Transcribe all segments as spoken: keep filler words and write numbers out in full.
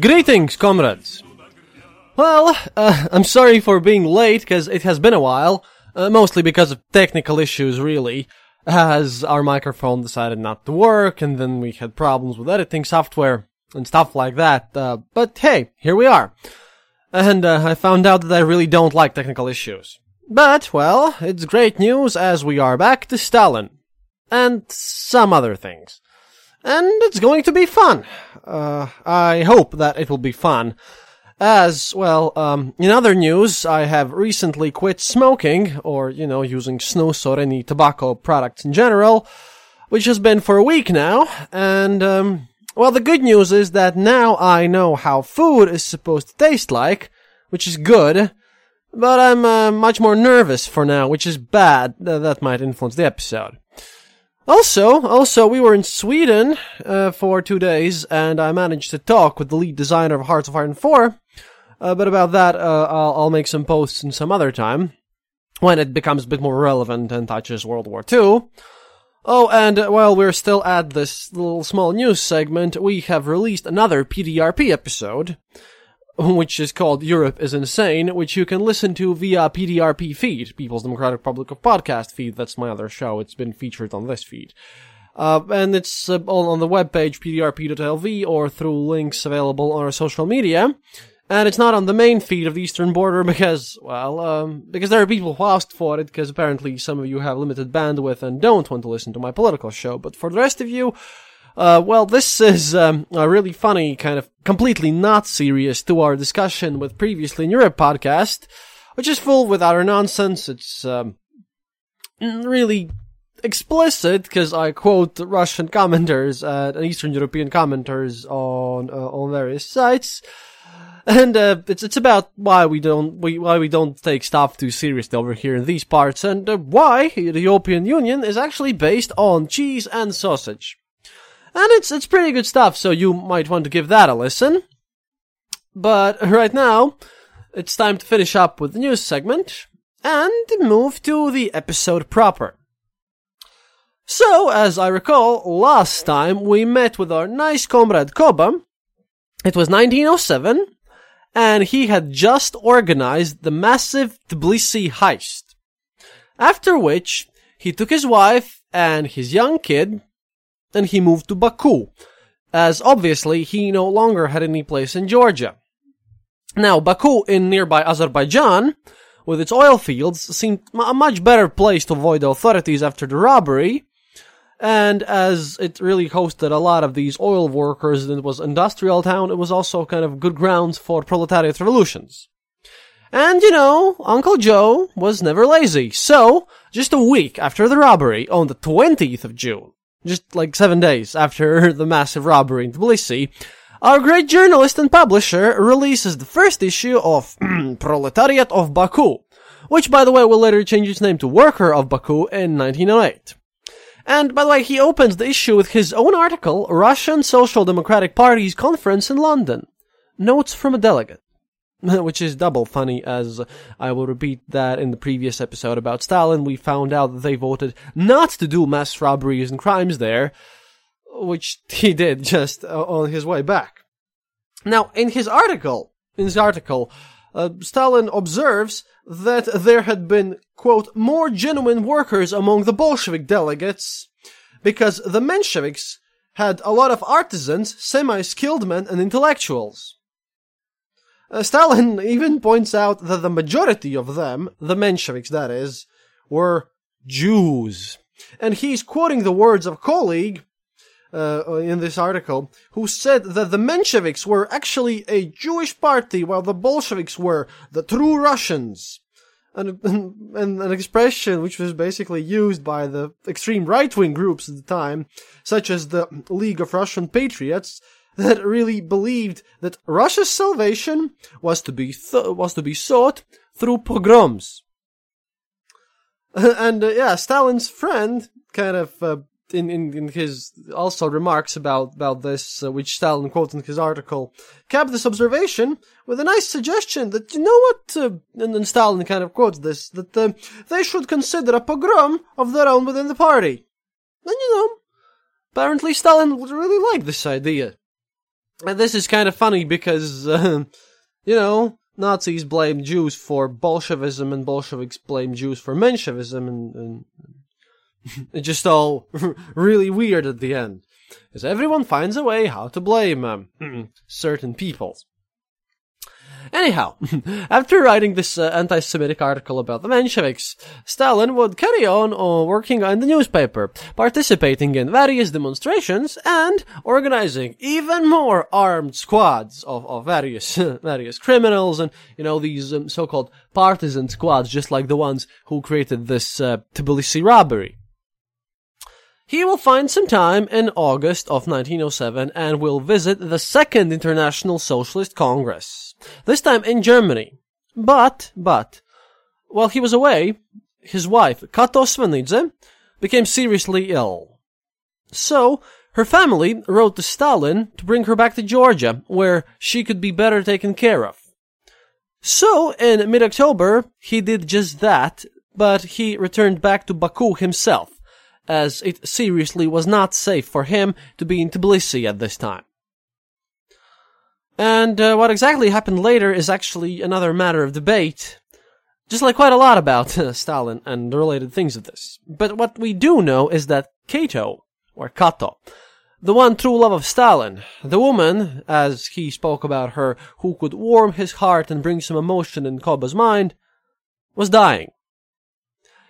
Greetings, comrades. Well, uh, I'm sorry for being late, because it has been a while. Uh, mostly because of technical issues, really, as our microphone decided not to work, and then we had problems with editing software and stuff like that. Uh, but hey, here we are. And uh, I found out that I really don't like technical issues. But, well, it's great news, as we are back to Stalin. And some other things. And it's going to be fun. Uh, I hope that it will be fun. As, well, um, in other news, I have recently quit smoking, or, you know, using snus or any tobacco products in general, which has been for a week now, and, um, well, the good news is that now I know how food is supposed to taste like, which is good, but I'm uh, much more nervous for now, which is bad. Uh, that might influence the episode. Also, also, we were in Sweden uh, for two days, and I managed to talk with the lead designer of Hearts of Iron four, uh, but about that uh, I'll, I'll make some posts in some other time, when it becomes a bit more relevant and touches World War Two. Oh, and uh, while we're still at this little small news segment, we have released another P D R P episode, which is called Europe is Insane, which you can listen to via P D R P feed, People's Democratic Republic of Podcast feed. That's my other show. It's been featured on this feed. Uh, and it's uh, all on the webpage, p d r p dot l v, or through links available on our social media. And it's not on the main feed of the Eastern Border because, well, um, because there are people who asked for it, because apparently some of you have limited bandwidth and don't want to listen to my political show. But for the rest of you, Uh, well, this is um, a really funny, kind of completely not serious two-hour discussion with Previously in Europe podcast, which is full with utter nonsense. It's um, really explicit, because I quote Russian commenters uh, and Eastern European commenters on uh, on various sites, and uh, it's it's about why we don't we why we don't take stuff too seriously over here in these parts, and uh, why the European Union is actually based on cheese and sausage. And it's it's pretty good stuff, so you might want to give that a listen. But right now, it's time to finish up with the news segment and move to the episode proper. So, as I recall, last time we met with our nice comrade Koba. It was nineteen oh seven, and he had just organized the massive Tbilisi heist. After which, he took his wife and his young kid, and he moved to Baku, as obviously he no longer had any place in Georgia. Now, Baku in nearby Azerbaijan, with its oil fields, seemed a much better place to avoid the authorities after the robbery, and as it really hosted a lot of these oil workers and it was an industrial town, it was also kind of good grounds for proletariat revolutions. And, you know, Uncle Joe was never lazy, so just a week after the robbery, on the twentieth of June, just like seven days after the massive robbery in Tbilisi, our great journalist and publisher releases the first issue of Proletariat of Baku, which, by the way, will later change its name to Worker of Baku in nineteen oh eight. And, by the way, he opens the issue with his own article, Russian Social Democratic Party's Conference in London. Notes from a Delegate, which is double funny, as I will repeat that in the previous episode about Stalin, we found out that they voted not to do mass robberies and crimes there, which he did just uh, on his way back. Now, in his article, in his article, uh, Stalin observes that there had been, quote, more genuine workers among the Bolshevik delegates, because the Mensheviks had a lot of artisans, semi-skilled men, and intellectuals. Uh, Stalin even points out that the majority of them, the Mensheviks that is, were Jews. And he's quoting the words of a colleague uh, in this article, who said that the Mensheviks were actually a Jewish party, while the Bolsheviks were the true Russians. An, an, an expression which was basically used by the extreme right-wing groups at the time, such as the League of Russian Patriots, that really believed that Russia's salvation was to be th- was to be sought through pogroms. And uh, yeah, Stalin's friend, kind of uh, in, in in his also remarks about about this, uh, which Stalin quotes in his article, capped this observation with a nice suggestion that, you know what, uh, and, and Stalin kind of quotes this, that uh, they should consider a pogrom of their own within the party. And, you know, apparently Stalin really liked this idea. And this is kind of funny because, uh, you know, Nazis blame Jews for Bolshevism and Bolsheviks blame Jews for Menshevism, and, and it's just all really weird at the end, because everyone finds a way how to blame um, certain people. Anyhow, after writing this uh, anti-Semitic article about the Mensheviks, Stalin would carry on uh, working on the newspaper, participating in various demonstrations and organizing even more armed squads of, of various various criminals and, you know, these um, so-called partisan squads, just like the ones who created this uh, Tbilisi robbery. He will find some time in August of nineteen oh seven and will visit the Second International Socialist Congress, this time in Germany. But, but, while he was away, his wife, Kato Svanidze, became seriously ill. So, her family wrote to Stalin to bring her back to Georgia, where she could be better taken care of. So, in mid-October, he did just that, but he returned back to Baku himself, as it seriously was not safe for him to be in Tbilisi at this time. And uh, what exactly happened later is actually another matter of debate, just like quite a lot about uh, Stalin and the related things of this. But what we do know is that Kato, or Kato, the one true love of Stalin, the woman, as he spoke about her, who could warm his heart and bring some emotion in Koba's mind, was dying.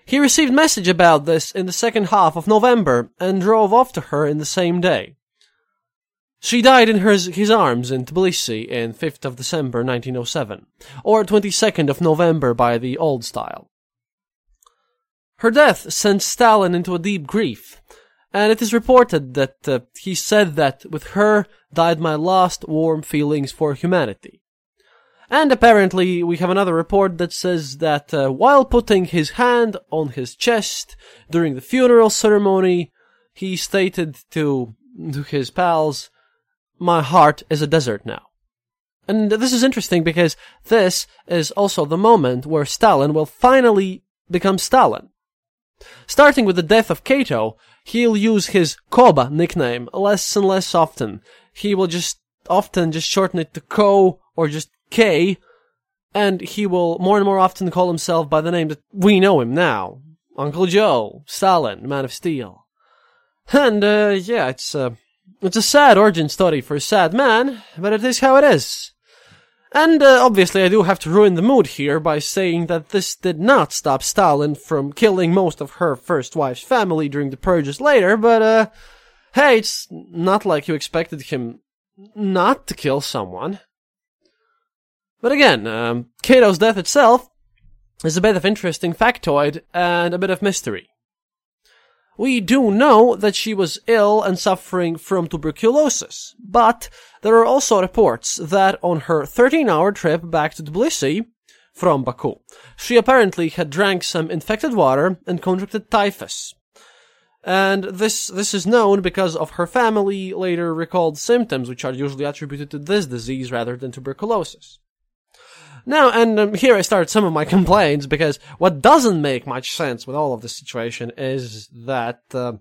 He received message about this in the second half of November and drove off to her in the same day. She died in his, his arms in Tbilisi on fifth of December nineteen oh seven, or twenty-second of November by the old style. Her death sent Stalin into a deep grief, and it is reported that uh, he said that with her died my last warm feelings for humanity. And apparently, we have another report that says that uh, while putting his hand on his chest during the funeral ceremony, he stated to, to his pals, "My heart is a desert now." And this is interesting because this is also the moment where Stalin will finally become Stalin. Starting with the death of Kato, he'll use his Koba nickname less and less often. He will just often just shorten it to Ko or just K, and he will more and more often call himself by the name that we know him now. Uncle Joe, Stalin, Man of Steel. And, uh, yeah, it's a, it's a sad origin story for a sad man, but it is how it is. And, uh, obviously I do have to ruin the mood here by saying that this did not stop Stalin from killing most of her first wife's family during the purges later, but, uh, hey, it's not like you expected him not to kill someone. But again, um, Kato's death itself is a bit of interesting factoid and a bit of mystery. We do know that she was ill and suffering from tuberculosis, but there are also reports that on her thirteen-hour trip back to Tbilisi from Baku, she apparently had drank some infected water and contracted typhus. And this this is known because of her family later recalled symptoms, which are usually attributed to this disease rather than tuberculosis. Now, and um, here I start some of my complaints, because what doesn't make much sense with all of this situation is that uh,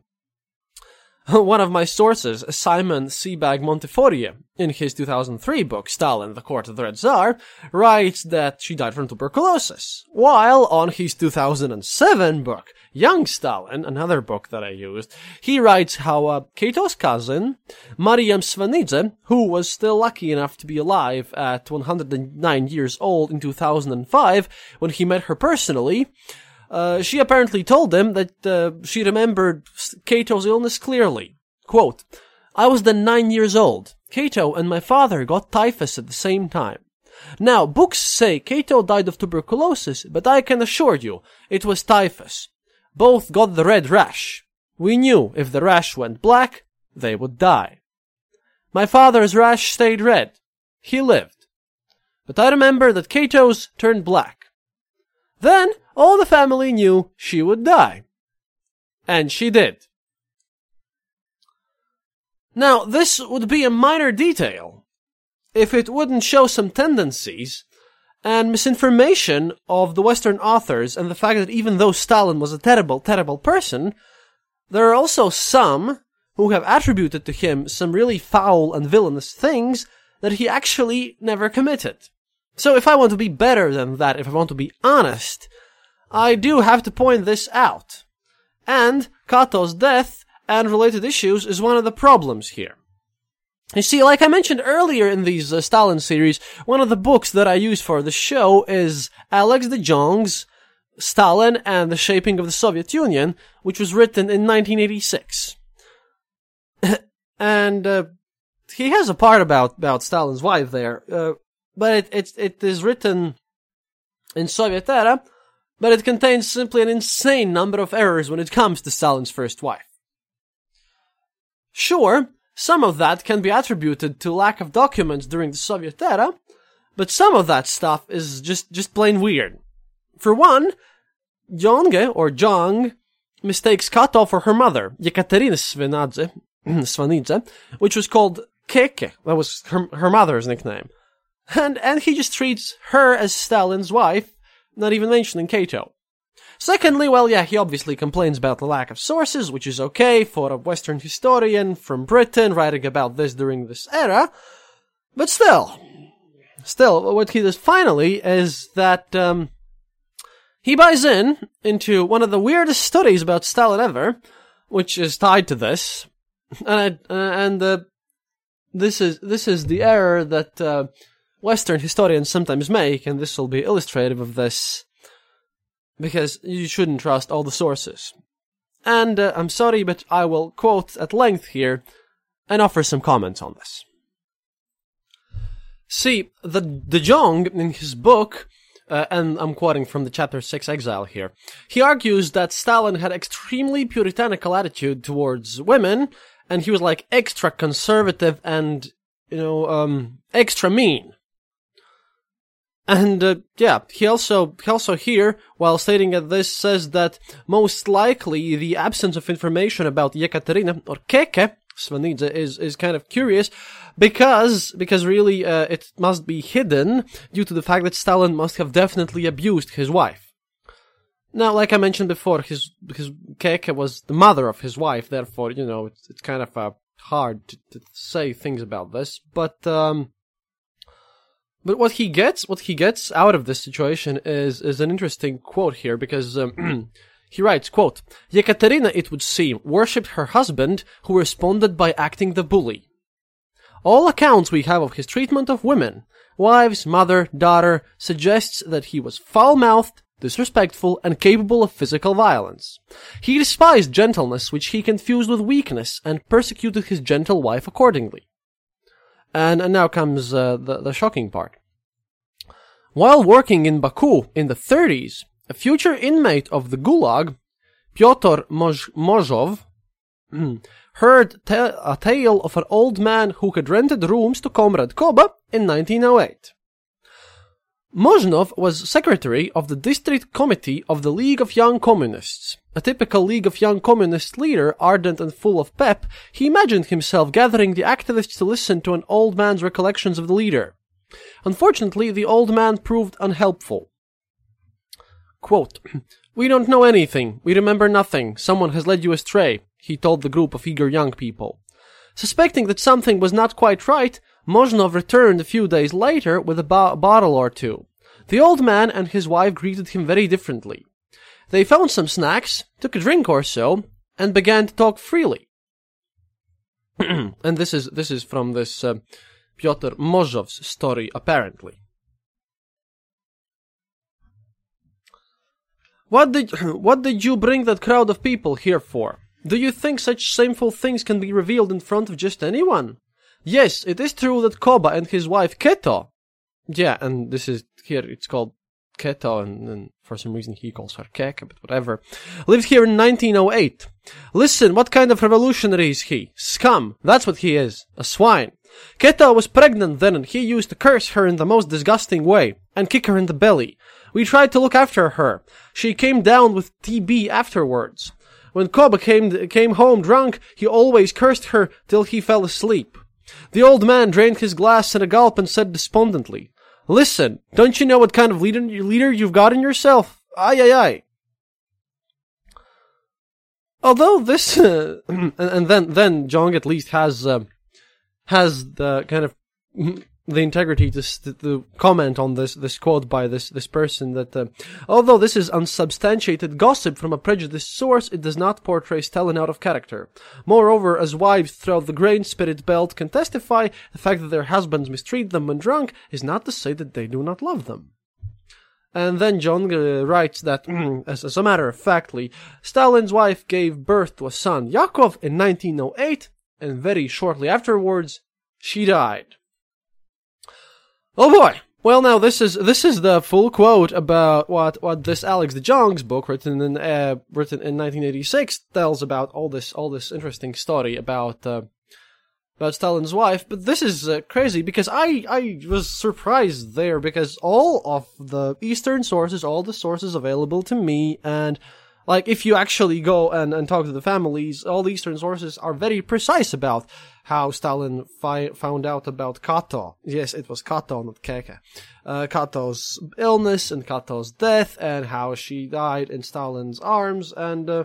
one of my sources, Simon Sebag Montefiore, in his two thousand three book, Stalin, the Court of the Red Tsar, writes that she died from tuberculosis, while on his two thousand seven book, Young Stalin, another book that I used, he writes how uh, Kato's cousin, Kato Svanidze, who was still lucky enough to be alive at one hundred nine years old in two thousand five, when he met her personally, Uh, she apparently told him that uh, she remembered Kato's illness clearly. Quote, "I was then nine years old. Kato and my father got typhus at the same time. Now, books say Kato died of tuberculosis, but I can assure you, it was typhus. Both got the red rash. We knew if the rash went black, they would die. My father's rash stayed red. He lived. But I remember that Kato's turned black. Then, all the family knew she would die. And she did." Now, this would be a minor detail if it wouldn't show some tendencies and misinformation of the Western authors, and the fact that even though Stalin was a terrible, terrible person, there are also some who have attributed to him some really foul and villainous things that he actually never committed. So if I want to be better than that, if I want to be honest, I do have to point this out. And Kato's death and related issues is one of the problems here. You see, like I mentioned earlier in these uh, Stalin series, one of the books that I use for the show is Alex de Jonge's Stalin and the Shaping of the Soviet Union, which was written in nineteen eighty-six. and uh, he has a part about, about Stalin's wife there. Uh, But it, it it is written in Soviet era, but it contains simply an insane number of errors when it comes to Stalin's first wife. Sure, some of that can be attributed to lack of documents during the Soviet era, but some of that stuff is just, just plain weird. For one, Jonge, or Jong, mistakes Kato for her mother, Yekaterina Svanidze, Svanidze, which was called Keke, that was her, her mother's nickname. And and he just treats her as Stalin's wife, not even mentioning Kato. Secondly, well, yeah, he obviously complains about the lack of sources, which is okay for a Western historian from Britain writing about this during this era. But still, still, what he does finally is that um, he buys in into one of the weirdest stories about Stalin ever, which is tied to this. And I, uh, and uh, this is this is the error that Uh, Western historians sometimes make, and this will be illustrative of this, because you shouldn't trust all the sources. And uh, I'm sorry, but I will quote at length here and offer some comments on this. See, the de Jonge, in his book, uh, and I'm quoting from the chapter six Exile here, he argues that Stalin had extremely puritanical attitude towards women, and he was like extra conservative and, you know, um, extra mean. And, uh, yeah, he also, he also here, while stating at this, says that most likely the absence of information about Yekaterina, or Keke Svanidze, is, is kind of curious, because, because really, uh, it must be hidden due to the fact that Stalin must have definitely abused his wife. Now, like I mentioned before, his, his Keke was the mother of his wife, therefore, you know, it's, it's kind of a hard to, to say things about this, but, um, But what he gets, what he gets out of this situation is, is an interesting quote here, because um, he writes, quote, "Yekaterina, it would seem, worshipped her husband, who responded by acting the bully. All accounts we have of his treatment of women, wives, mother, daughter, suggests that he was foul-mouthed, disrespectful, and capable of physical violence. He despised gentleness, which he confused with weakness, and persecuted his gentle wife accordingly." And, and now comes uh, the, the shocking part. "While working in Baku in the thirties, a future inmate of the Gulag, Pyotr Mozhnov, heard te- a tale of an old man who had rented rooms to Comrade Koba in nineteen oh eight. Mozhnov was secretary of the district committee of the League of Young Communists. A typical League of Young Communist leader, ardent and full of pep, he imagined himself gathering the activists to listen to an old man's recollections of the leader. Unfortunately, the old man proved unhelpful. Quote, "We don't know anything, we remember nothing, someone has led you astray," he told the group of eager young people. Suspecting that something was not quite right, Mozhnov returned a few days later with a bo- bottle or two. The old man and his wife greeted him very differently. They found some snacks, took a drink or so, and began to talk freely. And this is this is from this uh, Pyotr Mozhnov's story, apparently. What did what did you bring that crowd of people here for? Do you think such shameful things can be revealed in front of just anyone? Yes, it is true that Koba and his wife Kato... Yeah, and this is... Here it's called Kato, and, and for some reason he calls her Keke, but whatever. Lived here in nineteen oh eight. Listen, what kind of revolutionary is he? Scum! That's what he is. A swine. Kato was pregnant then, and he used to curse her in the most disgusting way, and kick her in the belly. We tried to look after her. She came down with T B afterwards. When Koba came, came home drunk, he always cursed her till he fell asleep. The old man drained his glass at a gulp and said despondently, "Listen, don't you know what kind of leader, leader you've got in yourself? Aye, aye, aye." Although this... Uh, and, and then then Jong at least has uh, has the kind of... the integrity to, st- to comment on this this quote by this this person that uh, although this is unsubstantiated gossip from a prejudiced source, it does not portray Stalin out of character. Moreover, as wives throughout the grain spirit belt can testify, the fact that their husbands mistreat them when drunk is not to say that they do not love them. And then John uh, writes that, as, as a matter of factly, Stalin's wife gave birth to a son, Yakov, in nineteen oh eight, and very shortly afterwards, she died. Oh boy! Well, now this is this is the full quote about what what this Alex de Jonge's book written in uh, written in nineteen eighty-six tells about all this all this interesting story about uh, about Stalin's wife. But this is uh, crazy because I I was surprised there because all of the Eastern sources, all the sources available to me, and like if you actually go and and talk to the families, all the Eastern sources are very precise about how Stalin fi- found out about Kato. Yes, it was Kato, not Keke. Uh, Kato's illness and Kato's death and how she died in Stalin's arms. And, uh,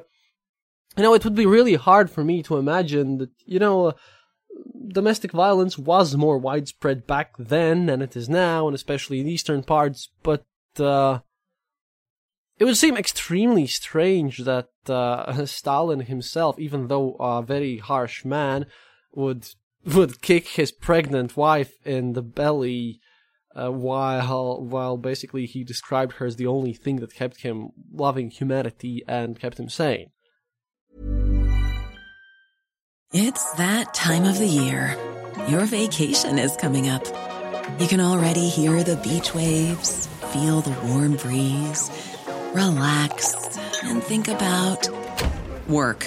you know, it would be really hard for me to imagine that, you know, uh, domestic violence was more widespread back then than it is now, and especially in eastern parts. But uh, it would seem extremely strange that uh, Stalin himself, even though a very harsh man, would would kick his pregnant wife in the belly uh, while while basically he described her as the only thing that kept him loving humanity and kept him sane. It's that time of the year. Your vacation is coming up. You can already hear the beach waves, feel the warm breeze, relax, and think about work.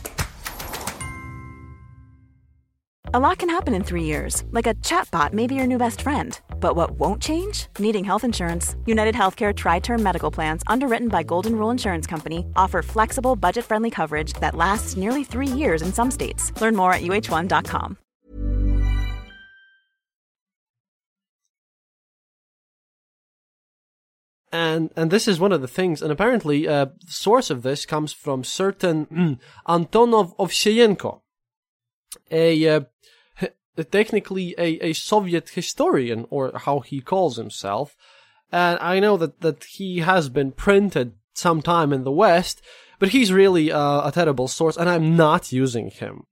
A lot can happen in three years, like a chatbot may be your new best friend. But what won't change? Needing health insurance. United Healthcare Tri-Term Medical Plans, underwritten by Golden Rule Insurance Company, offer flexible, budget-friendly coverage that lasts nearly three years in some states. Learn more at U H one dot com. And and this is one of the things, and apparently uh, the source of this comes from certain mm, Antonov-Ovseyenko, a... Uh, technically a, a Soviet historian, or how he calls himself. And I know that, that he has been printed sometime in the West, but he's really uh, a terrible source, and I'm not using him.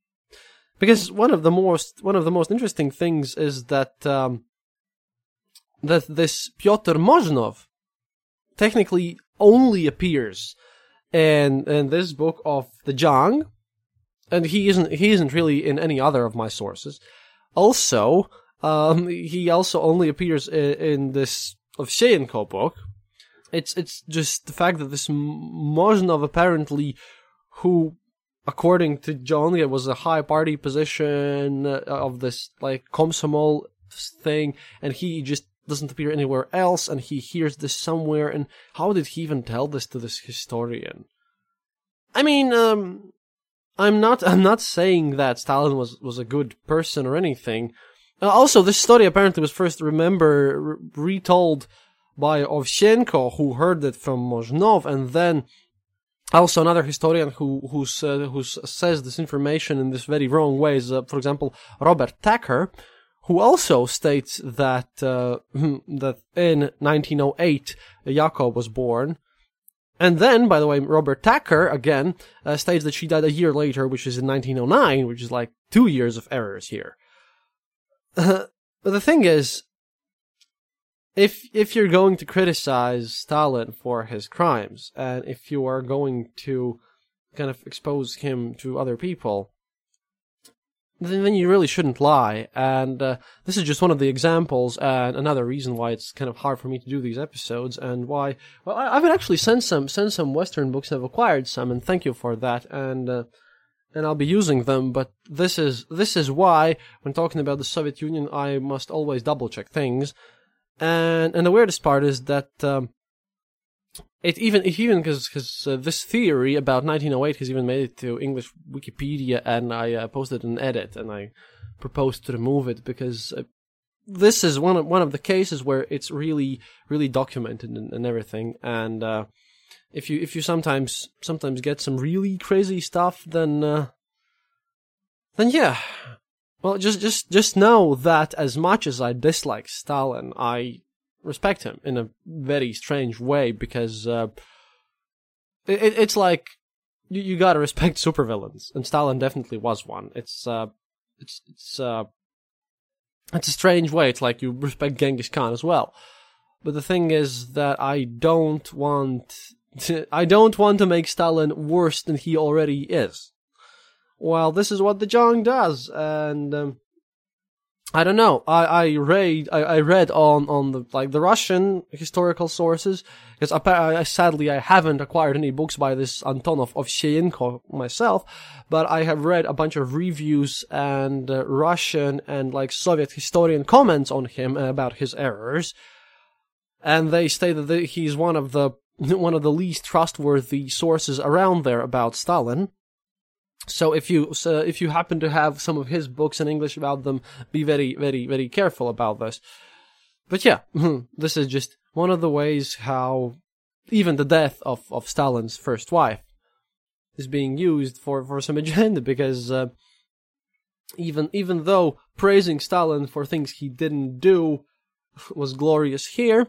Because one of the most one of the most interesting things is that um, that this Pyotr Mozhnov technically only appears in, in this book of the Jang, and he isn't he isn't really in any other of my sources. Also, um, he also only appears in, in this Ovseyenko book, It's it's just the fact that this Mozhnov apparently, who, according to Jonge, was a high party position of this like Komsomol thing, and he just doesn't appear anywhere else, and he hears this somewhere, and how did he even tell this to this historian? I mean, um, I'm not I'm not saying that Stalin was, was a good person or anything. Uh, also, this story apparently was first, remember, re- retold by Ovseyenko, who heard it from Mozhnov, and then also another historian who who, uh, who says this information in this very wrong way is, uh, for example, Robert Tucker, who also states that uh, that in nineteen oh eight Yakov was born. And then, by the way, Robert Tucker, again, uh, states that she died a year later, which is in nineteen oh nine, which is like two years of errors here. Uh, but the thing is, if if you're going to criticize Stalin for his crimes, and if you are going to kind of expose him to other people, then, then you really shouldn't lie. And uh, this is just one of the examples, and another reason why it's kind of hard for me to do these episodes, and why well, I, I've actually sent some sent some Western books. I've acquired some, and thank you for that. And. Uh, And I'll be using them, but this is this is why, when talking about the Soviet Union, I must always double-check things. And and the weirdest part is that um, it even it even because uh, this theory about nineteen oh eight has even made it to English Wikipedia, and I uh, posted an edit, and I proposed to remove it because uh, this is one of one of the cases where it's really really documented and, and everything, and. Uh, If you if you sometimes sometimes get some really crazy stuff, then uh, then yeah, well just just just know that as much as I dislike Stalin, I respect him in a very strange way because uh, it it's like you, you gotta respect supervillains, and Stalin definitely was one. It's uh it's it's uh it's a strange way. It's like you respect Genghis Khan as well, but the thing is that I don't want. I don't want to make Stalin worse than he already is. Well, this is what the Jonge does, and um, I don't know. I I read I, I read on on the like the Russian historical sources because I, I, sadly I haven't acquired any books by this Antonov-Ovseyenko myself, but I have read a bunch of reviews and uh, Russian and like Soviet historian comments on him uh, about his errors, and they state that the, he's one of the one of the least trustworthy sources around there about Stalin. So if you so if you happen to have some of his books in English about them, be very, very, very careful about this. But yeah, this is just one of the ways how even the death of, of Stalin's first wife is being used for, for some agenda, because uh, even even though praising Stalin for things he didn't do was glorious here,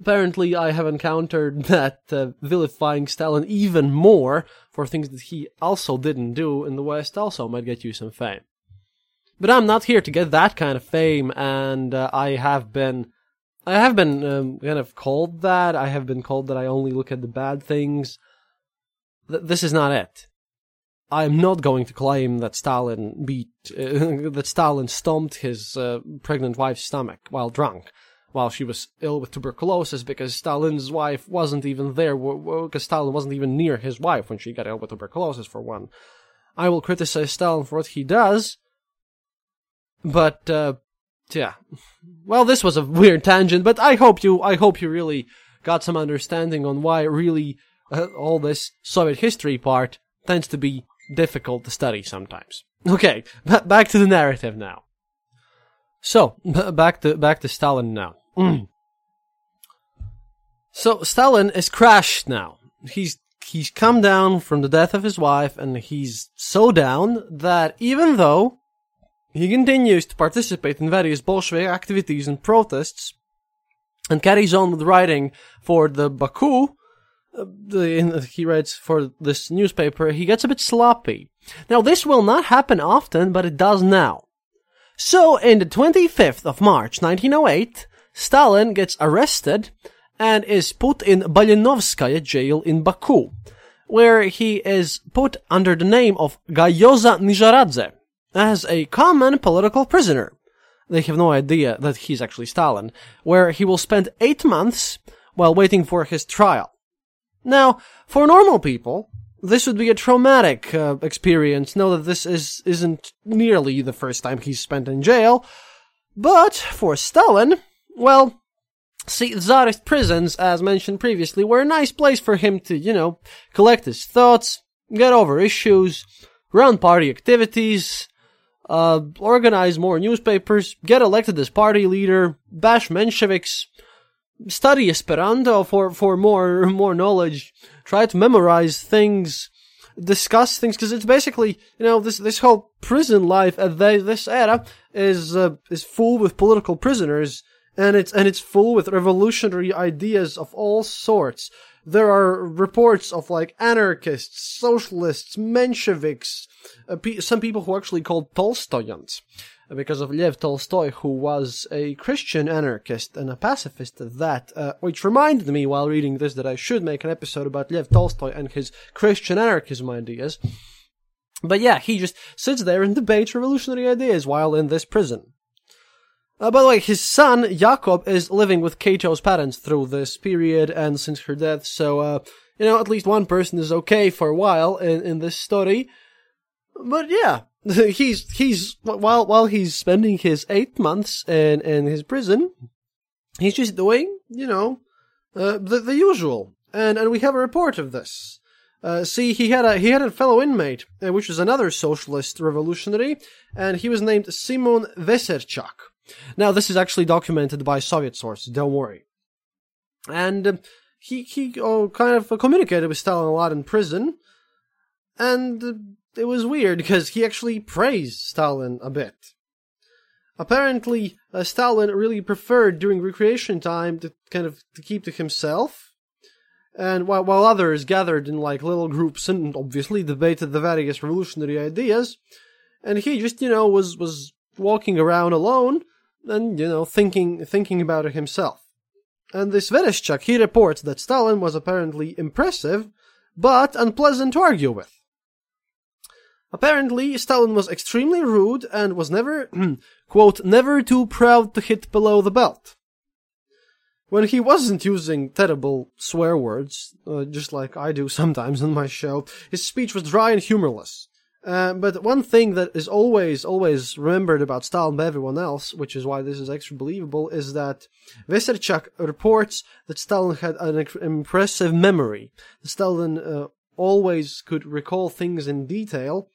apparently, I have encountered that uh, vilifying Stalin even more for things that he also didn't do in the West also might get you some fame. But I'm not here to get that kind of fame, and uh, I have been, I have been um, kind of called that. I have been called that I only look at the bad things. Th- this is not it. I'm not going to claim that Stalin beat, uh, that Stalin stomped his uh, pregnant wife's stomach while drunk. While she was ill with tuberculosis, because Stalin's wife wasn't even there, because Stalin wasn't even near his wife when she got ill with tuberculosis, for one. I will criticize Stalin for what he does, but, uh, yeah. Well, this was a weird tangent, but I hope you, I hope you really got some understanding on why really uh, all this Soviet history part tends to be difficult to study sometimes. Okay, b- back to the narrative now. So, b- back to, back to Stalin now. Mm. So Stalin is crashed now. He's he's come down from the death of his wife, and he's so down that even though he continues to participate in various Bolshevik activities and protests, and carries on with writing for the Baku, uh, the, in, uh, he writes for this newspaper, he gets a bit sloppy. Now this will not happen often, but it does now. So in the twenty-fifth of March nineteen oh eight, Stalin gets arrested and is put in Balinovskaya jail in Baku, where he is put under the name of Gayoza Nizharadze as a common political prisoner. They have no idea that he's actually Stalin, where he will spend eight months while waiting for his trial. Now, for normal people, this would be a traumatic uh, experience. Know that this is, isn't nearly the first time he's spent in jail. But for Stalin, well, see, Tsarist prisons, as mentioned previously, were a nice place for him to, you know, collect his thoughts, get over issues, run party activities, uh, organize more newspapers, get elected as party leader, bash Mensheviks, study Esperanto for, for more, more knowledge, try to memorize things, discuss things, because it's basically, you know, this, this whole prison life at the, this era is, uh, is full with political prisoners, and it's, and it's full with revolutionary ideas of all sorts. There are reports of, like, anarchists, socialists, Mensheviks, uh, pe- some people who are actually called Tolstoyans, because of Lev Tolstoy, who was a Christian anarchist and a pacifist at that, uh, which reminded me while reading this that I should make an episode about Lev Tolstoy and his Christian anarchism ideas. But yeah, he just sits there and debates revolutionary ideas while in this prison. Uh, by the way, his son, Yakov, is living with Kato's parents through this period and since her death, so, uh, you know, at least one person is okay for a while in, in this story. But yeah, he's, he's, while, while he's spending his eight months in, in his prison, he's just doing, you know, uh, the, the usual. And, and we have a report of this. Uh, see, he had a, he had a fellow inmate, uh, which was another socialist revolutionary, and he was named Simon Vereshchak. Now, this is actually documented by Soviet sources, don't worry. And uh, he he oh, kind of communicated with Stalin a lot in prison, and uh, it was weird, because he actually praised Stalin a bit. Apparently, uh, Stalin really preferred during recreation time to kind of to keep to himself, and while, while others gathered in like little groups and obviously debated the various revolutionary ideas, and he just, you know, was was walking around alone, and, you know, thinking thinking about it himself. And this Vereshchak, he reports that Stalin was apparently impressive, but unpleasant to argue with. Apparently, Stalin was extremely rude and was never, quote, never too proud to hit below the belt. When he wasn't using terrible swear words, uh, just like I do sometimes on my show, his speech was dry and humorless. Uh, but one thing that is always, always remembered about Stalin by everyone else, which is why this is extra believable, is that Vereshchak reports that Stalin had an impressive memory. Stalin uh, always could recall things in detail,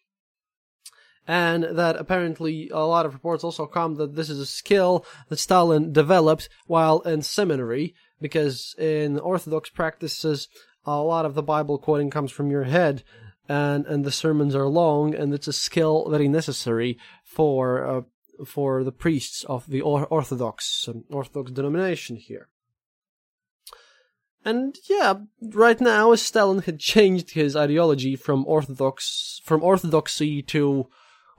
and that apparently a lot of reports also come that this is a skill that Stalin developed while in seminary, because in Orthodox practices, a lot of the Bible quoting comes from your head, and and the sermons are long, and it's a skill very necessary for uh, for the priests of the or- Orthodox um, Orthodox denomination here. And yeah, right now Stalin had changed his ideology from Orthodox from orthodoxy to,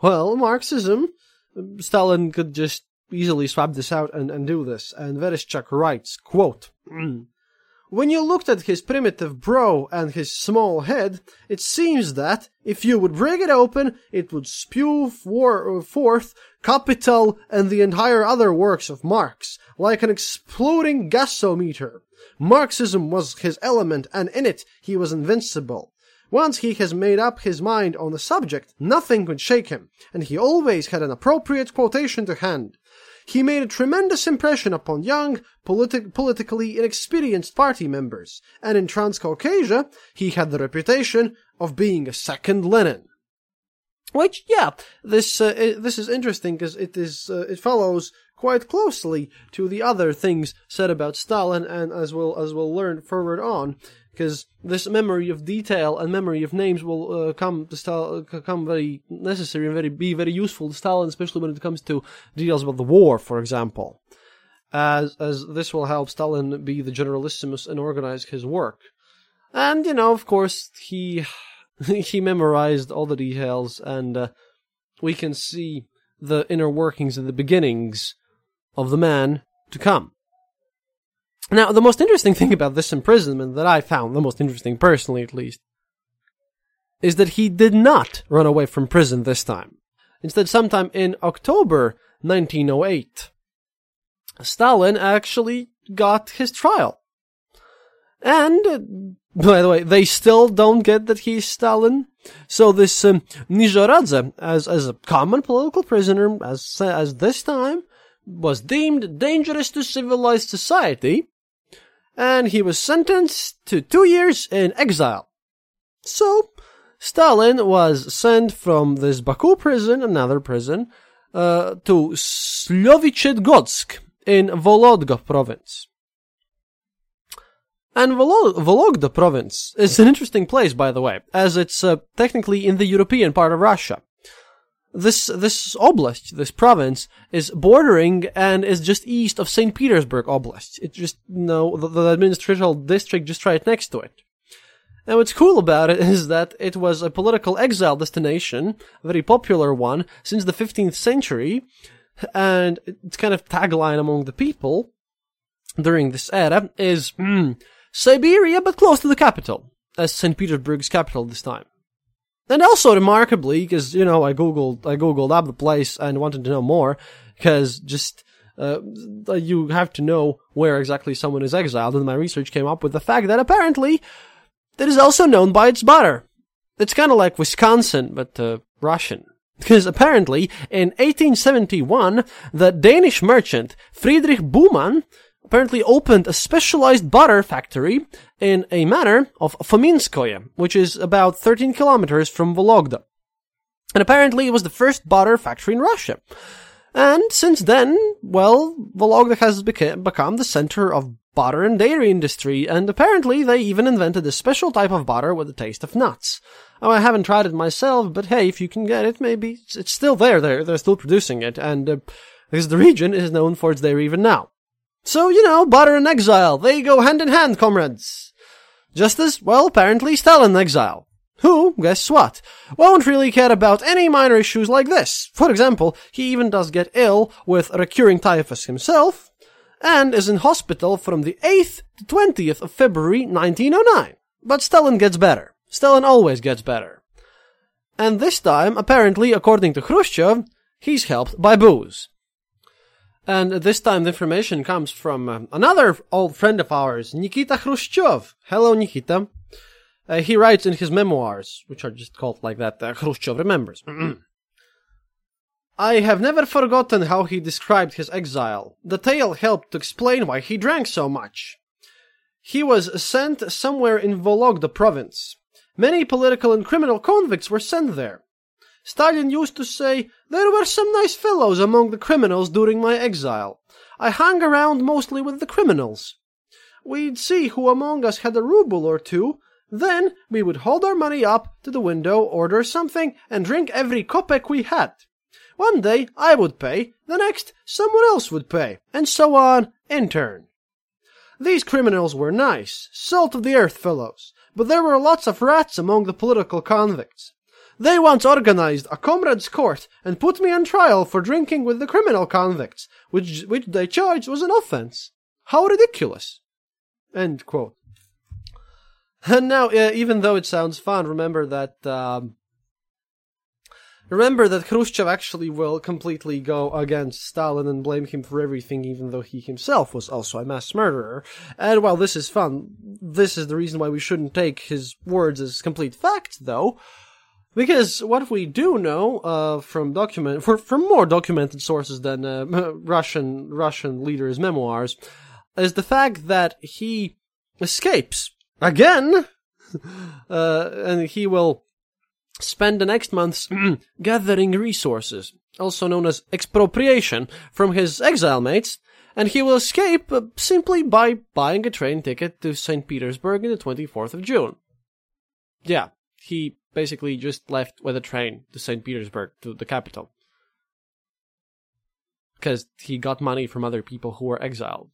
well, Marxism. Stalin could just easily swap this out and, and do this. And Vereshchak writes, quote, "When you looked at his primitive brow and his small head, it seems that, if you would break it open, it would spew for, forth Capital and the entire other works of Marx, like an exploding gasometer. Marxism was his element, and in it he was invincible. Once he has made up his mind on the subject, nothing could shake him, and he always had an appropriate quotation to hand. He made a tremendous impression upon young, politi- politically inexperienced party members, and in Transcaucasia he had the reputation of being a second Lenin." Which, yeah, this uh, it, this is interesting because it is uh, it follows quite closely to the other things said about Stalin, and as we'll as we'll learn further on, because this memory of detail and memory of names will uh, come to Stal- come very necessary and very be very useful to Stalin, especially when it comes to details about the war, for example, as as this will help Stalin be the generalissimus and organize his work. And, you know, of course, he he memorized all the details, and uh, we can see the inner workings and the beginnings of the man to come. Now, the most interesting thing about this imprisonment that I found, the most interesting personally at least, is that he did not run away from prison this time. Instead, sometime in October nineteen oh eight, Stalin actually got his trial. And, uh, by the way, they still don't get that he's Stalin. So this um, Nizoradze, as as a common political prisoner, as as this time, was deemed dangerous to civilized society, and he was sentenced to two years in exile. So, Stalin was sent from this Baku prison, another prison, uh, to Slovichegorsk in Vologda province. And Volo- Vologda province is an interesting place, by the way, as it's uh, technically in the European part of Russia. This this oblast, this province, is bordering and is just east of Saint Petersburg Oblast. It just, you know, the, the administrative district just right next to it. And what's cool about it is that it was a political exile destination, a very popular one, since the fifteenth century, and its kind of tagline among the people during this era is, mm, Siberia, but close to the capital, as Saint Petersburg's capital this time. And also remarkably, because, you know, I googled, I googled up the place and wanted to know more, because just, uh, you have to know where exactly someone is exiled, and my research came up with the fact that apparently it is also known by its butter. It's kind of like Wisconsin, but, uh, Russian. Because apparently, in eighteen seventy-one, the Danish merchant Friedrich Buhmann apparently opened a specialized butter factory in a manor of Fominskoye, which is about thirteen kilometers from Vologda. And apparently it was the first butter factory in Russia. And since then, well, Vologda has beca- become the center of butter and dairy industry, and apparently they even invented a special type of butter with the taste of nuts. Oh, I haven't tried it myself, but hey, if you can get it, maybe it's still there, they're, they're still producing it, and uh, because the region is known for its dairy even now. So, you know, butter and exile, they go hand in hand, comrades. Just as, well, apparently Stalin exile. Who, guess what, won't really care about any minor issues like this. For example, he even does get ill with recurring typhus himself, and is in hospital from the eighth to twentieth of February nineteen oh nine. But Stalin gets better. Stalin always gets better. And this time, apparently, according to Khrushchev, he's helped by booze. And this time the information comes from uh, another old friend of ours, Nikita Khrushchev. Hello, Nikita. Uh, he writes in his memoirs, which are just called like that, uh, Khrushchev Remembers. I have never forgotten how he described his exile. The tale helped to explain why he drank so much. He was sent somewhere in Vologda province. Many political and criminal convicts were sent there. Stalin used to say, there were some nice fellows among the criminals during my exile. I hung around mostly with the criminals. We'd see who among us had a ruble or two, then we would hold our money up to the window, order something, and drink every kopeck we had. One day I would pay, the next someone else would pay, and so on in turn. These criminals were nice, salt-of-the-earth fellows, but there were lots of rats among the political convicts. They once organized a comrades' court and put me on trial for drinking with the criminal convicts, which which they charged was an offense. How ridiculous! End quote. And now, uh, even though it sounds fun, remember that um, remember that Khrushchev actually will completely go against Stalin and blame him for everything, even though he himself was also a mass murderer. And while this is fun, this is the reason why we shouldn't take his words as complete fact, though. Because what we do know uh, from document, for, from more documented sources than uh, Russian Russian leaders' memoirs, is the fact that he escapes again, uh, and he will spend the next months gathering resources, also known as expropriation, from his exile mates, and he will escape uh, simply by buying a train ticket to Saint Petersburg on the twenty-fourth of June. Yeah, he basically just left with a train to Saint Petersburg, to the capital. Because he got money from other people who were exiled.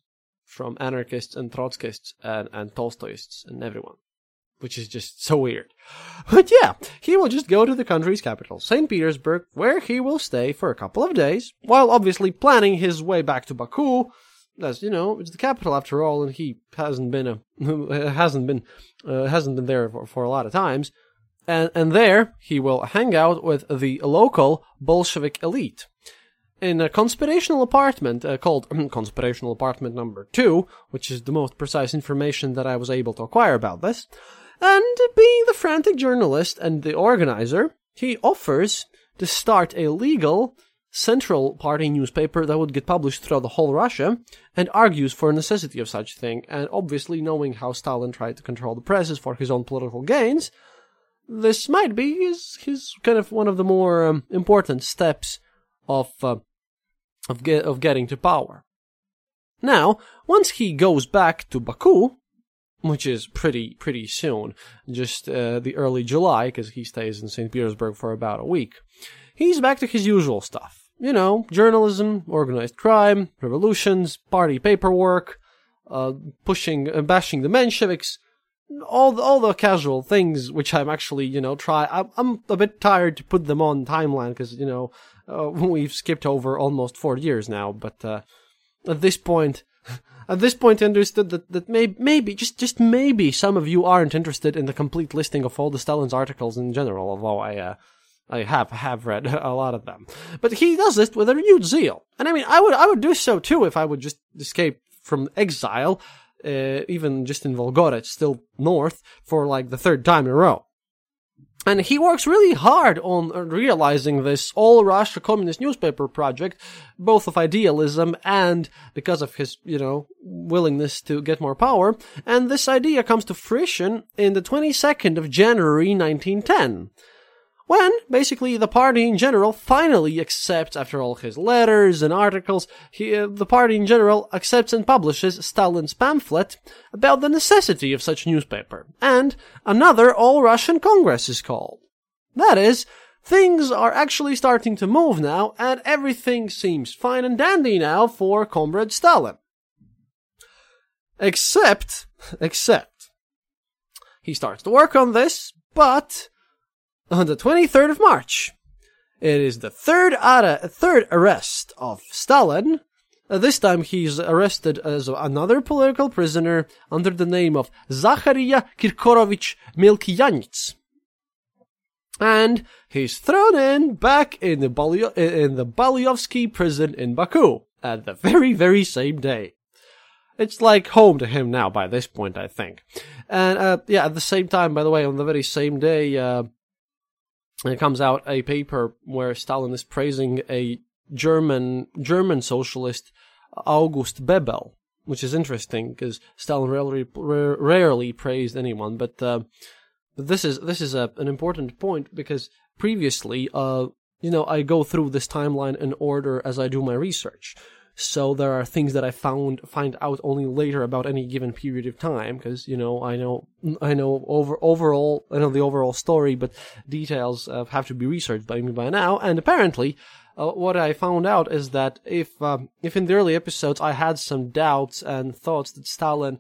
From anarchists and Trotskyists and, and Tolstoyists and everyone. Which is just so weird. But yeah, he will just go to the country's capital, Saint Petersburg, where he will stay for a couple of days, while obviously planning his way back to Baku. As you know, it's the capital after all, and he hasn't been a, hasn't been uh, hasn't been there for, for a lot of times. And, and there, he will hang out with the local Bolshevik elite. in a conspirational apartment uh, called Conspirational Apartment Number Two, which is the most precise information that I was able to acquire about this, and being the frantic journalist and the organizer, he offers to start a legal central party newspaper that would get published throughout the whole Russia, and argues for the necessity of such thing. And obviously, knowing how Stalin tried to control the presses for his own political gains, this might be his, his kind of one of the more um, important steps of uh, of, ge- of getting to power. Now, once he goes back to Baku, which is pretty pretty soon, just uh, the early July, because he stays in Saint Petersburg for about a week, he's back to his usual stuff. You know, journalism, organized crime, revolutions, party paperwork, uh, pushing and uh, bashing the Mensheviks, all the, all the casual things which I'm actually, you know, try. I'm, I'm a bit tired to put them on timeline because, you know, uh, we've skipped over almost four years now. But uh, at this point, at this point, I understood that, that may, maybe, just just maybe, some of you aren't interested in the complete listing of all the Stalin's articles in general, although I... Uh, I have have read a lot of them. But he does this with a renewed zeal. And I mean, I would I would do so too if I would just escape from exile, uh, even just in Vologda, it's still north, for like the third time in a row. And he works really hard on realizing this all-Russia communist newspaper project, both of idealism and because of his, you know, willingness to get more power. And this idea comes to fruition in the twenty-second of January nineteen ten. When, basically, the party in general finally accepts, after all his letters and articles, he, uh, the party in general accepts and publishes Stalin's pamphlet about the necessity of such newspaper, and another All-Russian Congress is called. That is, things are actually starting to move now, and everything seems fine and dandy now for Comrade Stalin. Except, except, he starts to work on this, but... on the twenty-third of March, it is the third ara- third arrest of Stalin. Uh, this time he's arrested as another political prisoner under the name of Zakharia Kirkorovich Melkiyanets. And he's thrown in back in the, Bali- in the Balinovsky prison in Baku at the very, very same day. It's like home to him now by this point, I think. And uh, yeah, at the same time, by the way, on the very same day... Uh, And it comes out a paper where Stalin is praising a German German socialist, August Bebel, which is interesting because Stalin rarely rarely praised anyone. But uh, this is this is a, an important point because previously, uh, you know, I go through this timeline in order as I do my research. So there are things that I found find out only later about any given period of time, because you know I know I know over overall I know the overall story, but details uh, have to be researched by me by now. And apparently, uh, what I found out is that if um, if in the early episodes I had some doubts and thoughts that Stalin,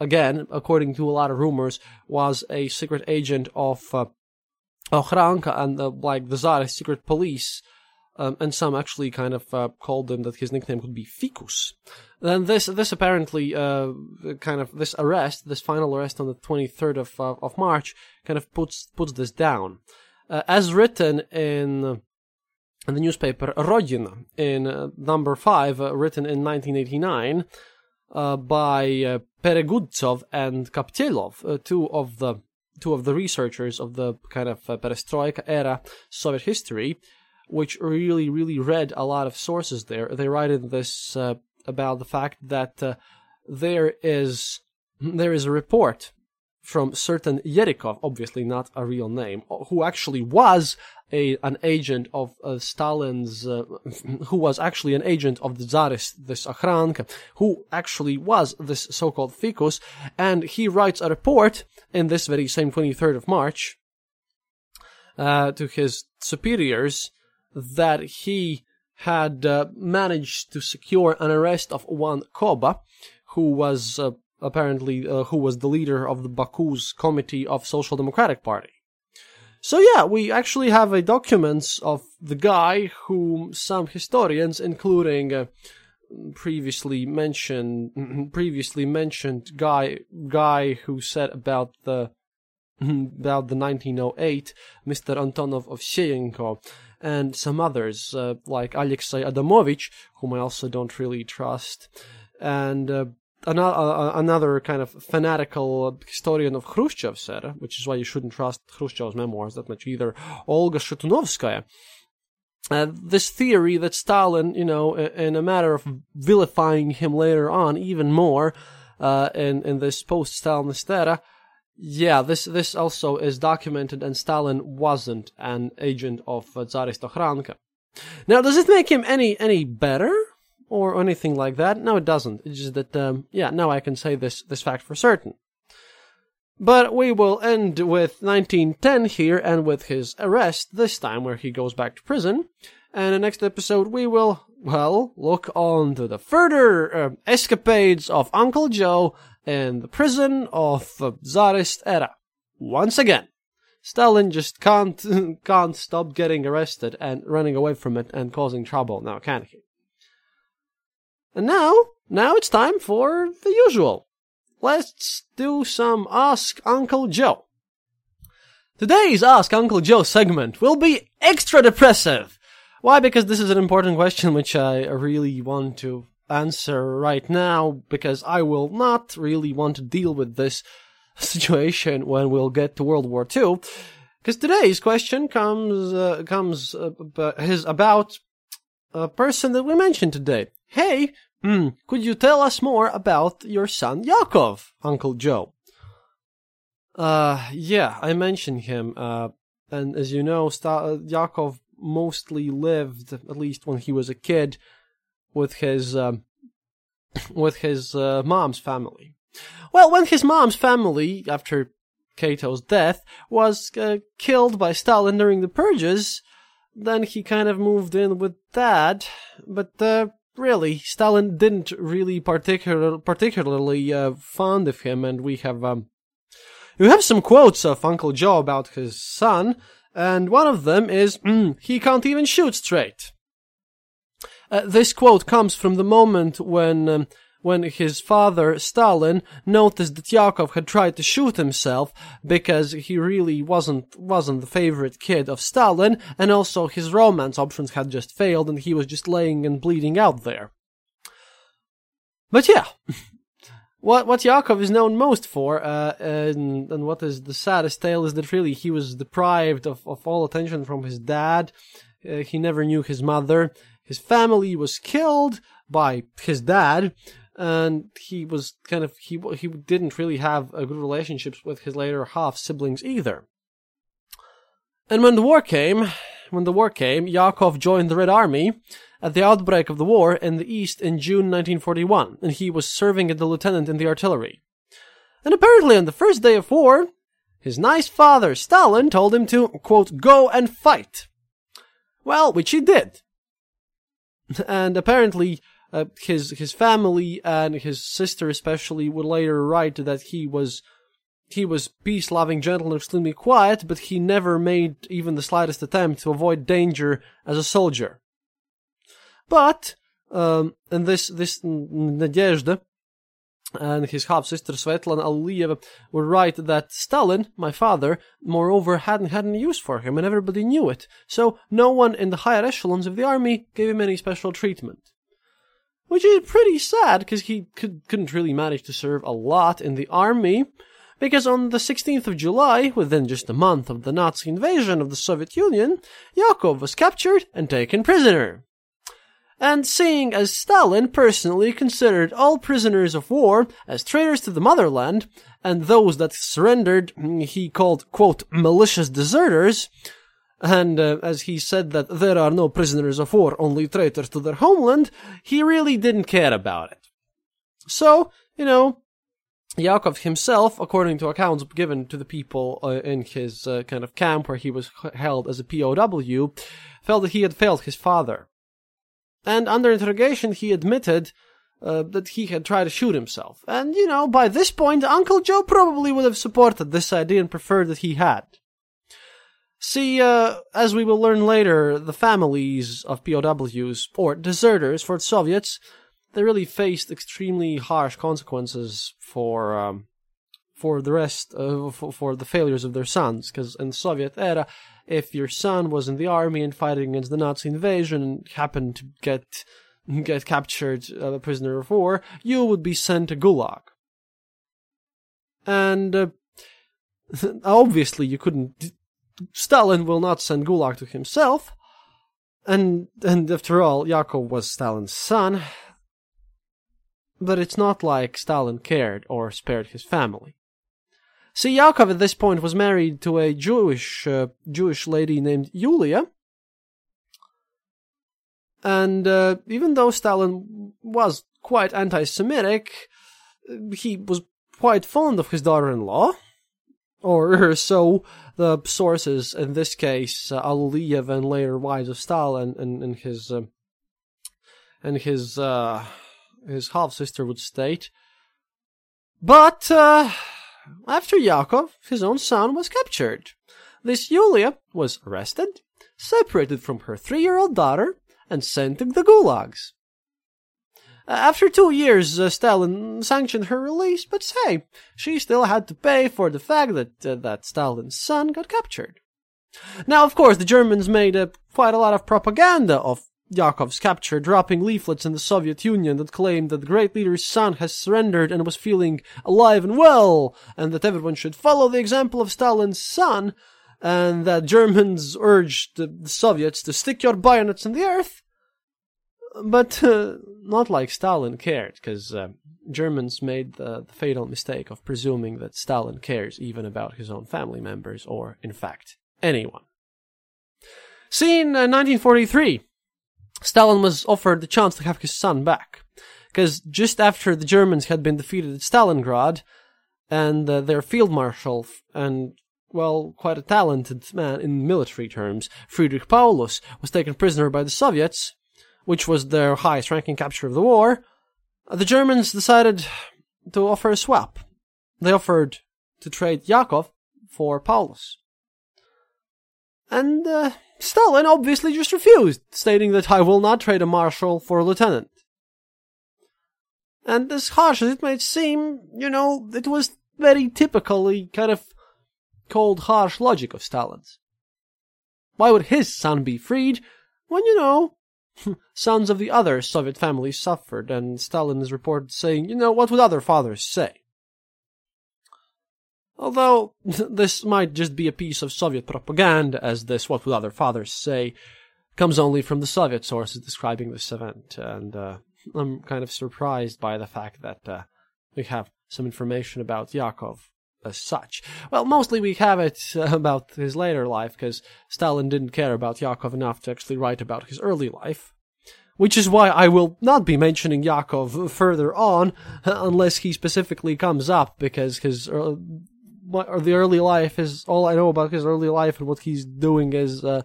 again according to a lot of rumors, was a secret agent of uh, Okhranka and the, like the Tsarist secret police. Um, and some actually kind of uh, called him that his nickname could be Ficus. Then this this apparently uh, kind of this arrest, this final arrest on the twenty-third of March, kind of puts puts this down, uh, as written in in the newspaper Rodina in uh, number five, uh, written in nineteen eighty-nine uh, by uh, Peregudzov and Kaptelov, uh, two of the two of the researchers of the kind of uh, Perestroika era Soviet history, which really, really read a lot of sources there. They write in this uh, about the fact that uh, there is there is a report from certain Yerikov, obviously not a real name, who actually was a an agent of uh, Stalin's, uh, who was actually an agent of the Tsarist, this Okhranka, who actually was this so-called Ficus, and he writes a report in this very same twenty-third of March uh, to his superiors, that he had uh, managed to secure an arrest of one Koba, who was uh, apparently uh, who was the leader of the Baku's Committee of Social Democratic Party. So yeah, we actually have a documents of the guy whom some historians, including uh, previously mentioned previously mentioned guy guy who said about the about the nineteen oh eight, Mister Antonov-Ovseyenko, and some others, uh, like Alexei Adamovich, whom I also don't really trust, and uh, another, another kind of fanatical historian of Khrushchev's era, which is why you shouldn't trust Khrushchev's memoirs that much either, Olga Shatunovskaya. Uh, this theory that Stalin, you know, in a matter of vilifying him later on even more uh, in, in this post-Stalinist era, yeah, this this also is documented, and Stalin wasn't an agent of uh, Tsarist Okhranka. Now, does it make him any any better or anything like that? No, it doesn't. It's just that, um, yeah, now I can say this this fact for certain. But we will end with nineteen ten here, and with his arrest this time, where he goes back to prison. And in the next episode, we will, well, look on to the further uh, escapades of Uncle Joe in the prison of the Tsarist era. Once again, Stalin just can't can't stop getting arrested and running away from it and causing trouble now, can he? And now, now it's time for the usual. Let's do some Ask Uncle Joe. Today's Ask Uncle Joe segment will be extra depressive. Why? Because this is an important question which I really want to answer right now, because I will not really want to deal with this situation when we'll get to World War Two. Because today's question comes uh, comes uh, is about a person that we mentioned today. Hey, Mm, could you tell us more about your son Yakov, Uncle Joe? Uh, yeah, I mentioned him, uh, and as you know, St- Yakov mostly lived, at least when he was a kid, with his, um, with his uh, mom's family. Well, when his mom's family, after Cato's death, was uh, killed by Stalin during the purges, then he kind of moved in with Dad, but, uh, really, Stalin didn't really particular, particularly uh, fond of him, and we have um, we have some quotes of Uncle Joe about his son, and one of them is, mm, he can't even shoot straight. Uh, this quote comes from the moment when um, when his father, Stalin, noticed that Yakov had tried to shoot himself, because he really wasn't wasn't the favorite kid of Stalin, and also his romance options had just failed, and he was just laying and bleeding out there. But yeah, what what Yakov is known most for, uh, and, and what is the saddest tale, is that really he was deprived of, of all attention from his dad. Uh, he never knew his mother. His family was killed by his dad, and he was kind of, he he didn't really have a good relationships with his later half-siblings either. And when the war came, when the war came, Yakov joined the Red Army at the outbreak of the war in the East in June nineteen forty-one, and he was serving as the lieutenant in the artillery. And apparently on the first day of war, his nice father, Stalin, told him to, quote, go and fight. Well, which he did. And apparently, Uh, his his family and his sister especially would later write that he was he was peace-loving, gentle, and extremely quiet, but he never made even the slightest attempt to avoid danger as a soldier. But um, and this this Nadezhda and his half-sister Svetlana Aliyeva would write that Stalin, my father, moreover, hadn't had any use for him, and everybody knew it. So no one in the higher echelons of the army gave him any special treatment. Which is pretty sad, because he could, couldn't really manage to serve a lot in the army, because on the sixteenth of July, within just a month of the Nazi invasion of the Soviet Union, Yakov was captured and taken prisoner. And seeing as Stalin personally considered all prisoners of war as traitors to the motherland, and those that surrendered he called, quote, malicious deserters, and uh, as he said that there are no prisoners of war, only traitors to their homeland, he really didn't care about it. So, you know, Yakov himself, according to accounts given to the people uh, in his uh, kind of camp where he was held as a P O W, felt that he had failed his father. And under interrogation, he admitted uh, that he had tried to shoot himself. And, you know, by this point, Uncle Joe probably would have supported this idea and preferred that he had. See, uh, as we will learn later, the families of P O Ws, or deserters for the Soviets, they really faced extremely harsh consequences for um, for the rest of, for, for the failures of their sons, because in the Soviet era, if your son was in the army and fighting against the Nazi invasion and happened to get get captured uh, a prisoner of war, you would be sent to Gulag. And uh, obviously you couldn't... Stalin will not send Gulag to himself, and and after all, Yakov was Stalin's son, but it's not like Stalin cared or spared his family. See, Yakov at this point was married to a Jewish uh, Jewish lady named Yulia, and uh, even though Stalin was quite anti-Semitic, he was quite fond of his daughter-in-law, or so the sources, in this case, uh, Aliyev and later wives of Stalin and, and his uh, and his uh, his half-sister would state. But uh, after Yakov, his own son was captured. This Yulia was arrested, separated from her three-year-old daughter, and sent to the gulags. After two years, uh, Stalin sanctioned her release, but hey, she still had to pay for the fact that uh, that Stalin's son got captured. Now, of course, the Germans made uh, quite a lot of propaganda of Yakov's capture, dropping leaflets in the Soviet Union that claimed that the great leader's son has surrendered and was feeling alive and well, and that everyone should follow the example of Stalin's son, and that Germans urged the Soviets to stick your bayonets in the earth. But uh, not like Stalin cared, because uh, Germans made the, the fatal mistake of presuming that Stalin cares even about his own family members, or, in fact, anyone. See, in uh, nineteen forty-three, Stalin was offered the chance to have his son back, because just after the Germans had been defeated at Stalingrad, and uh, their field marshal and... well, quite a talented man in military terms, Friedrich Paulus, was taken prisoner by the Soviets, which was their highest-ranking capture of the war. The Germans decided to offer a swap. They offered to trade Yakov for Paulus. And uh, Stalin obviously just refused, stating that I will not trade a marshal for a lieutenant. And as harsh as it might seem, you know, it was very typically kind of cold, harsh logic of Stalin's. Why would his son be freed when, you know, sons of the other Soviet families suffered, and Stalin is reported saying, you know, what would other fathers say? Although, this might just be a piece of Soviet propaganda, as this what would other fathers say comes only from the Soviet sources describing this event, and uh, I'm kind of surprised by the fact that uh, we have some information about Yakov as such. Well, mostly we have it uh, about his later life, because Stalin didn't care about Yakov enough to actually write about his early life, which is why I will not be mentioning Yakov further on, uh, unless he specifically comes up, because his uh, or the early life is all I know about his early life, and what he's doing is uh,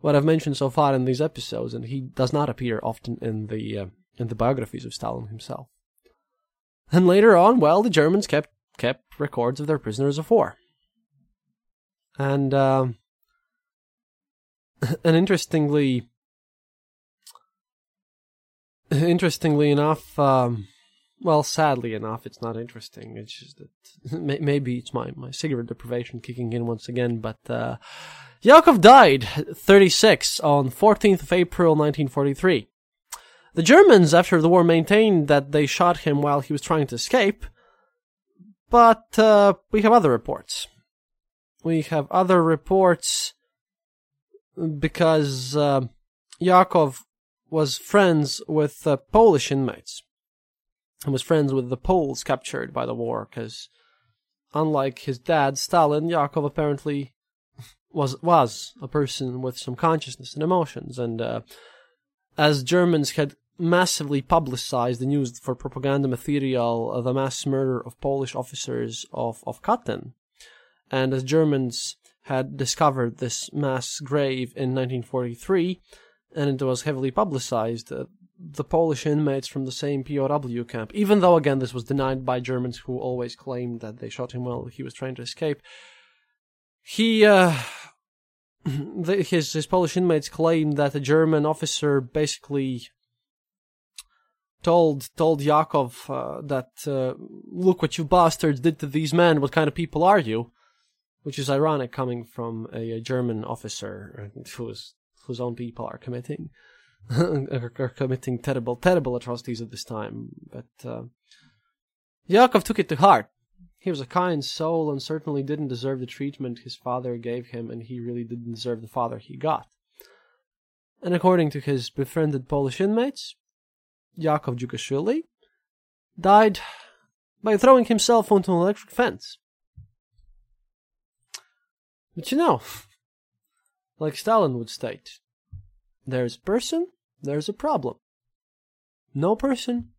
what I've mentioned so far in these episodes, and he does not appear often in the uh, in the biographies of Stalin himself. And later on, well, the Germans kept kept records of their prisoners of war. And, um... and interestingly... Interestingly enough, um... well, sadly enough, it's not interesting. It's just that... Maybe it's my, my cigarette deprivation kicking in once again, but, uh... Yakov died, thirty-six, on fourteenth of April, nineteen forty-three. The Germans, after the war, maintained that they shot him while he was trying to escape, But uh, we have other reports. We have other reports because uh, Yakov was friends with uh, Polish inmates and was friends with the Poles captured by the war, because unlike his dad, Stalin, Yakov apparently was was a person with some consciousness and emotions, and uh, as Germans had massively publicized the news for propaganda material, uh, the mass murder of Polish officers of, of Katyn. And as Germans had discovered this mass grave in nineteen forty-three, and it was heavily publicized, uh, the Polish inmates from the same P O W camp, even though again this was denied by Germans who always claimed that they shot him while he was trying to escape, he... Uh, the, his, his Polish inmates claimed that a German officer basically told told Yakov uh, that, uh, look what you bastards did to these men, what kind of people are you? Which is ironic coming from a, a German officer whose whose own people are committing are, are committing terrible, terrible atrocities at this time. But uh, Yakov took it to heart. He was a kind soul and certainly didn't deserve the treatment his father gave him, and he really didn't deserve the father he got. And according to his befriended Polish inmates, Yakov Djukashvili died by throwing himself onto an electric fence. But you know, like Stalin would state, there's a person, there's a problem. No person,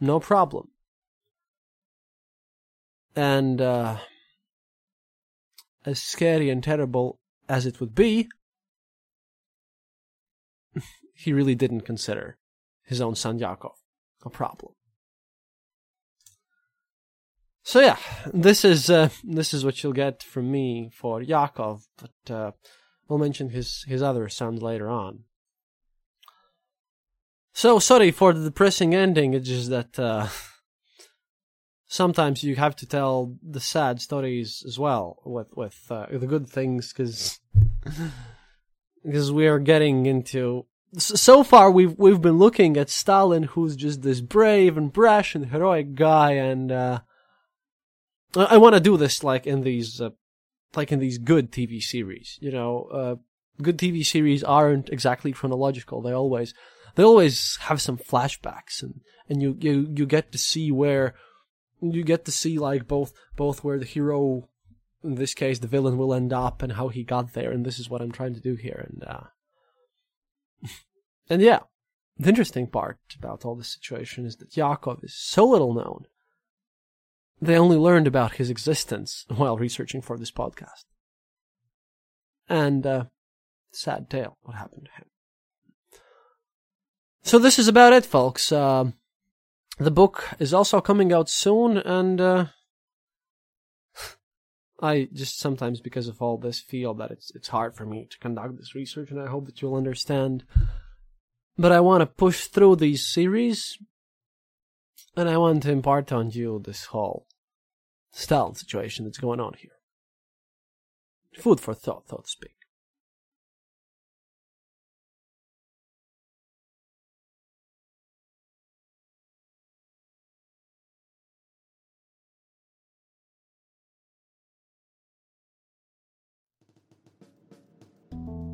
no problem. And uh, as scary and terrible as it would be, he really didn't consider his own son Yakov a problem. So yeah, this is uh, this is what you'll get from me for Yakov, but uh, we'll mention his, his other sons later on. So sorry for the depressing ending, it's just that uh, sometimes you have to tell the sad stories as well with with, uh, with the good things, because because we are getting into. So far, we've we've been looking at Stalin, who's just this brave and brash and heroic guy, and. Uh, I want to do this like in these, uh, like in these good T V series. You know, uh, good T V series aren't exactly chronological. They always, they always have some flashbacks, and, and you, you, you get to see where, you get to see like both, both where the hero, in this case the villain, will end up and how he got there. And this is what I'm trying to do here. And, uh, and yeah, the interesting part about all this situation is that Yakov is so little known. They only learned about his existence while researching for this podcast. And, uh, sad tale, what happened to him. So this is about it, folks. Uh, the book is also coming out soon, and, uh, I just sometimes, because of all this, feel that it's, it's hard for me to conduct this research, and I hope that you'll understand. But I want to push through these series. And I want to impart on you this whole Stalin situation that's going on here. Food for thought, so to speak.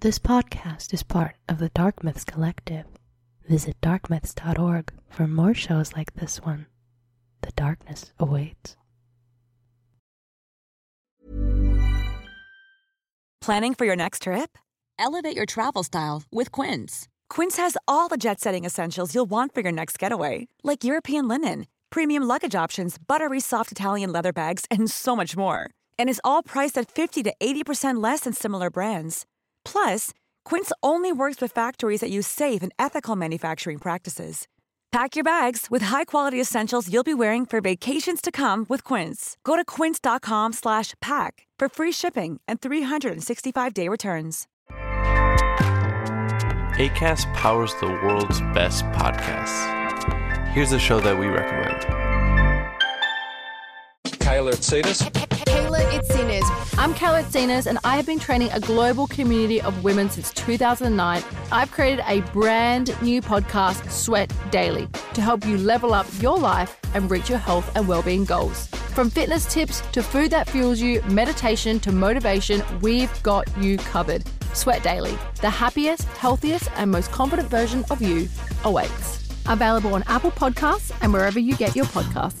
This podcast is part of the Dark Myths Collective. Visit dark myths dot org for more shows like this one. The darkness awaits. Planning for your next trip? Elevate your travel style with Quince. Quince has all the jet-setting essentials you'll want for your next getaway, like European linen, premium luggage options, buttery soft Italian leather bags, and so much more. And is all priced at fifty to eighty percent less than similar brands. Plus, Quince only works with factories that use safe and ethical manufacturing practices. Pack your bags with high-quality essentials you'll be wearing for vacations to come with Quince. Go to quince dot com slash pack for free shipping and three sixty-five day returns. Acast powers the world's best podcasts. Here's a show that we recommend. Kyler Tsadis. I'm Khaled Sinas, and I have been training a global community of women since two thousand nine. I've created a brand new podcast, Sweat Daily, to help you level up your life and reach your health and well-being goals. From fitness tips to food that fuels you, meditation to motivation, we've got you covered. Sweat Daily, the happiest, healthiest, and most confident version of you awaits. Available on Apple Podcasts and wherever you get your podcasts.